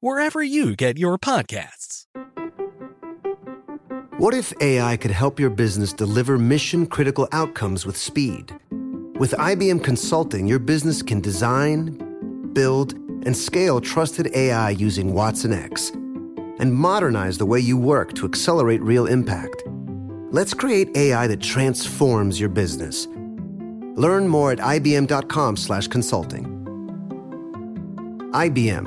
wherever you get your podcasts. What if AI could help your business deliver mission-critical outcomes with speed? With IBM Consulting, your business can design, build, and scale trusted AI using Watson X, and modernize the way you work to accelerate real impact. Let's create AI that transforms your business. Learn more at ibm.com/consulting. IBM.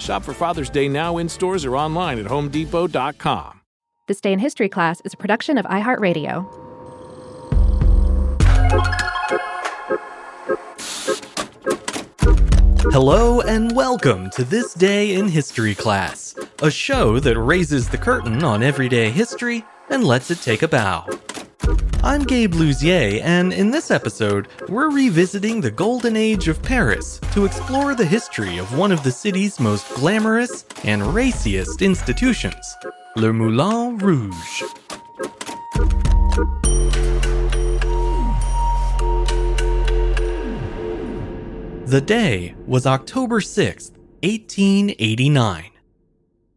Shop for Father's Day now in stores or online at homedepot.com. This Day in History class is a production of iHeartRadio. Hello and welcome to This Day in History class, a show that raises the curtain on everyday history and lets it take a bow. I'm Gabe Luzier, and in this episode, we're revisiting the Golden Age of Paris to explore the history of one of the city's most glamorous and raciest institutions, Le Moulin Rouge. The day was October 6, 1889.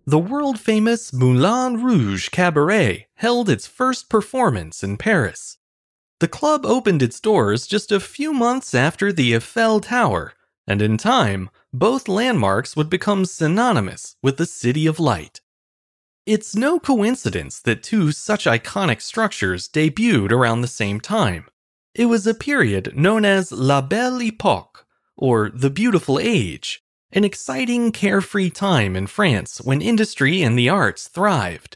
The world-famous Moulin Rouge Cabaret held its first performance in Paris. The club opened its doors just a few months after the Eiffel Tower, and in time, both landmarks would become synonymous with the City of Light. It's no coincidence that two such iconic structures debuted around the same time. It was a period known as La Belle Epoque, or the Beautiful Age, an exciting, carefree time in France when industry and the arts thrived.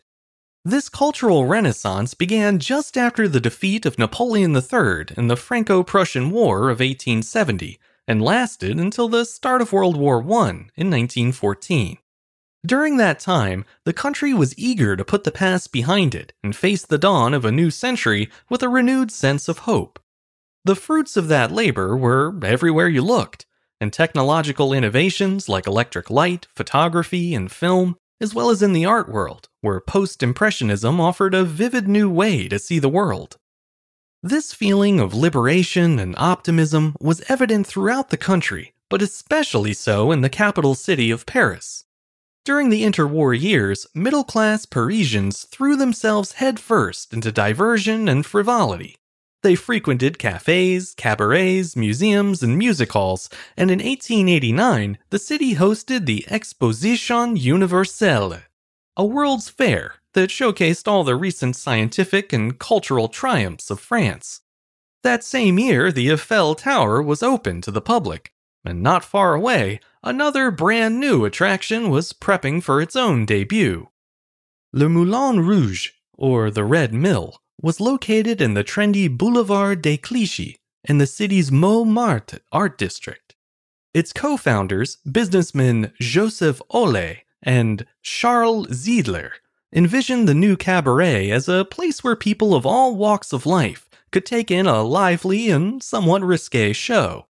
This cultural renaissance began just after the defeat of Napoleon III in the Franco-Prussian War of 1870 and lasted until the start of World War I in 1914. During that time, the country was eager to put the past behind it and face the dawn of a new century with a renewed sense of hope. The fruits of that labor were everywhere you looked, and technological innovations like electric light, photography, and film, as well as in the art world, where post-impressionism offered a vivid new way to see the world. This feeling of liberation and optimism was evident throughout the country, but especially so in the capital city of Paris. During the interwar years, middle-class Parisians threw themselves headfirst into diversion and frivolity. They frequented cafes, cabarets, museums, and music halls, and in 1889, the city hosted the Exposition Universelle, a world's fair that showcased all the recent scientific and cultural triumphs of France. That same year, the Eiffel Tower was open to the public, and not far away, another brand new attraction was prepping for its own debut. Le Moulin Rouge, or the Red Mill, was located in the trendy Boulevard des Clichy in the city's Montmartre art district. Its co-founders, businessmen Joseph Oller and Charles Zidler, envisioned the new cabaret as a place where people of all walks of life could take in a lively and somewhat risque show.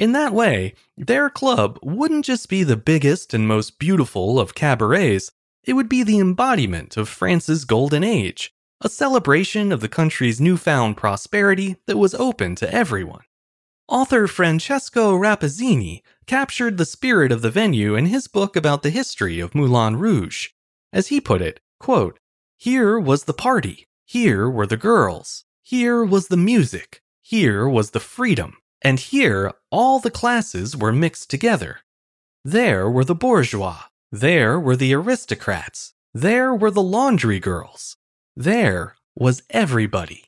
In that way, their club wouldn't just be the biggest and most beautiful of cabarets, it would be the embodiment of France's golden age, a celebration of the country's newfound prosperity that was open to everyone. Author Francesco Rappazzini captured the spirit of the venue in his book about the history of Moulin Rouge. As he put it, quote, "Here was the party, here were the girls, here was the music, here was the freedom, and here all the classes were mixed together. There were the bourgeois, there were the aristocrats, there were the laundry girls. There was everybody."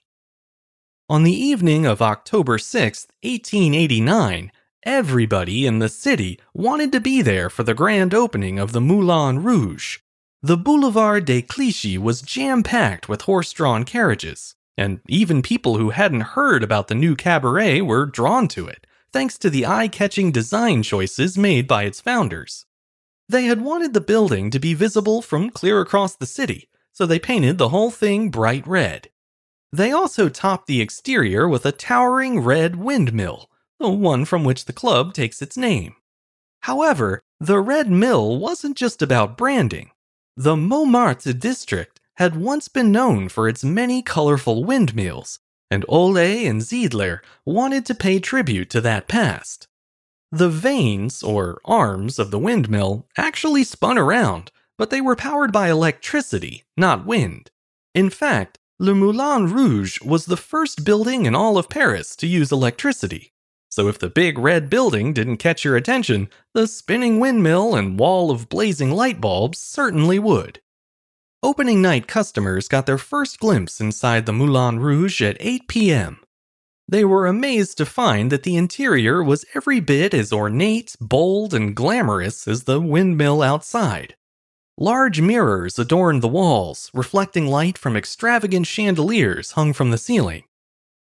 On the evening of October 6, 1889, everybody in the city wanted to be there for the grand opening of the Moulin Rouge. The Boulevard des Clichy was jam-packed with horse-drawn carriages, and even people who hadn't heard about the new cabaret were drawn to it, thanks to the eye-catching design choices made by its founders. They had wanted the building to be visible from clear across the city, so they painted the whole thing bright red. They also topped the exterior with a towering red windmill, the one from which the club takes its name. However, the red mill wasn't just about branding. The Montmartre district had once been known for its many colorful windmills, and Oller and Zidler wanted to pay tribute to that past. The vanes, or arms, of the windmill actually spun around, but they were powered by electricity, not wind. In fact, Le Moulin Rouge was the first building in all of Paris to use electricity. So if the big red building didn't catch your attention, the spinning windmill and wall of blazing light bulbs certainly would. Opening night customers got their first glimpse inside the Moulin Rouge at 8 p.m. They were amazed to find that the interior was every bit as ornate, bold, and glamorous as the windmill outside. Large mirrors adorned the walls, reflecting light from extravagant chandeliers hung from the ceiling.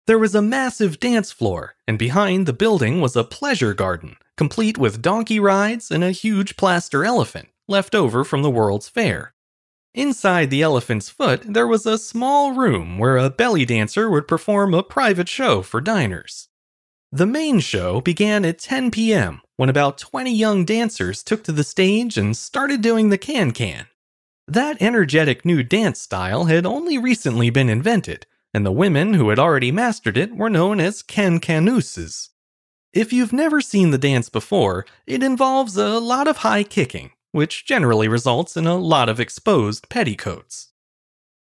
There was a massive dance floor, and behind the building was a pleasure garden, complete with donkey rides and a huge plaster elephant left over from the World's Fair. Inside the elephant's foot, there was a small room where a belly dancer would perform a private show for diners. The main show began at 10 p.m., when about 20 young dancers took to the stage and started doing the can-can. That energetic new dance style had only recently been invented, and the women who had already mastered it were known as can-caneuses. If you've never seen the dance before, it involves a lot of high kicking, which generally results in a lot of exposed petticoats.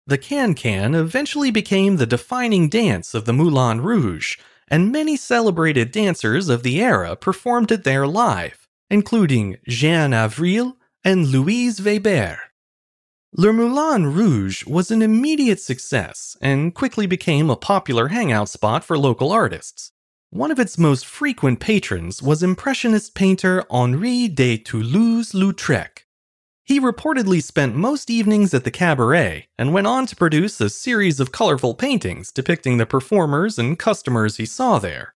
The can-can eventually became the defining dance of the Moulin Rouge, and many celebrated dancers of the era performed it there live, including Jeanne Avril and Louise Weber. Le Moulin Rouge was an immediate success and quickly became a popular hangout spot for local artists. One of its most frequent patrons was Impressionist painter Henri de Toulouse-Lautrec. He reportedly spent most evenings at the cabaret and went on to produce a series of colorful paintings depicting the performers and customers he saw there.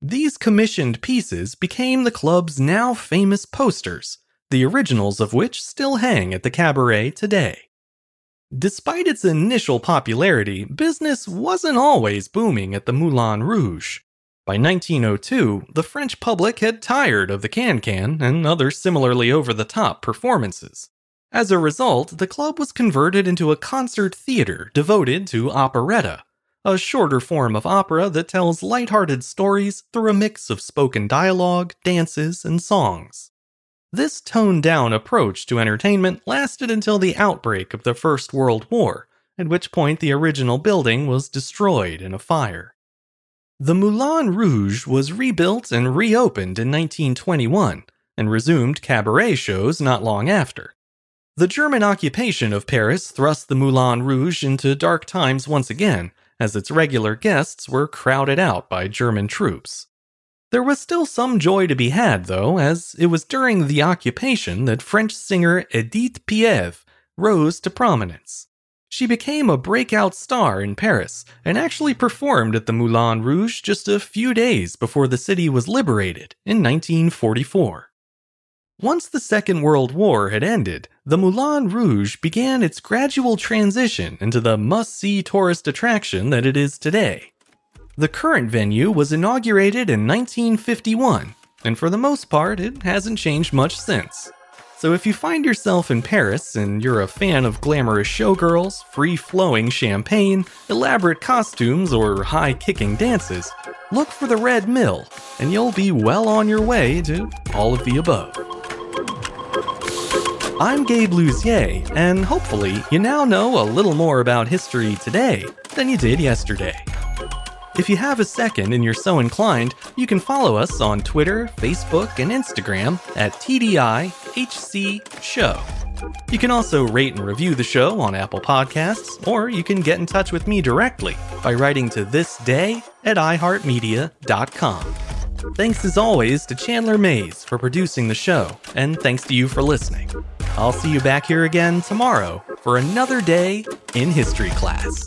These commissioned pieces became the club's now famous posters, the originals of which still hang at the cabaret today. Despite its initial popularity, business wasn't always booming at the Moulin Rouge. By 1902, the French public had tired of the can-can and other similarly over-the-top performances. As a result, the club was converted into a concert theater devoted to operetta, a shorter form of opera that tells lighthearted stories through a mix of spoken dialogue, dances, and songs. This toned-down approach to entertainment lasted until the outbreak of the First World War, at which point the original building was destroyed in a fire. The Moulin Rouge was rebuilt and reopened in 1921 and resumed cabaret shows not long after. The German occupation of Paris thrust the Moulin Rouge into dark times once again, as its regular guests were crowded out by German troops. There was still some joy to be had, though, as it was during the occupation that French singer Edith Piaf rose to prominence. She became a breakout star in Paris and actually performed at the Moulin Rouge just a few days before the city was liberated in 1944. Once the Second World War had ended, the Moulin Rouge began its gradual transition into the must-see tourist attraction that it is today. The current venue was inaugurated in 1951 and for the most part, it hasn't changed much since. So if you find yourself in Paris and you're a fan of glamorous showgirls, free-flowing champagne, elaborate costumes, or high-kicking dances, look for the Red Mill, and you'll be well on your way to all of the above. I'm Gabe Luzier, and hopefully you now know a little more about history today than you did yesterday. If you have a second and you're so inclined, you can follow us on Twitter, Facebook, and Instagram at TDIHCShow. You can also rate and review the show on Apple Podcasts, or you can get in touch with me directly by writing to thisday@iheartmedia.com. Thanks as always to Chandler Mays for producing the show, and thanks to you for listening. I'll see you back here again tomorrow for another day in history class.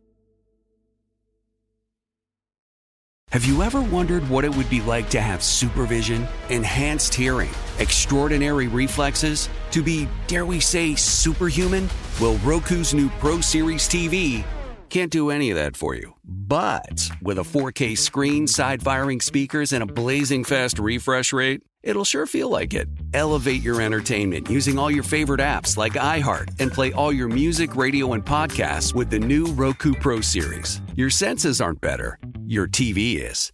Have you ever wondered what it would be like to have supervision, enhanced hearing, extraordinary reflexes, to be, dare we say, superhuman? Well, Roku's new Pro Series TV can't do any of that for you. But with a 4K screen, side-firing speakers, and a blazing fast refresh rate, it'll sure feel like it. Elevate your entertainment using all your favorite apps like iHeart and play all your music, radio, and podcasts with the new Roku Pro Series. Your senses aren't better. Your TV is.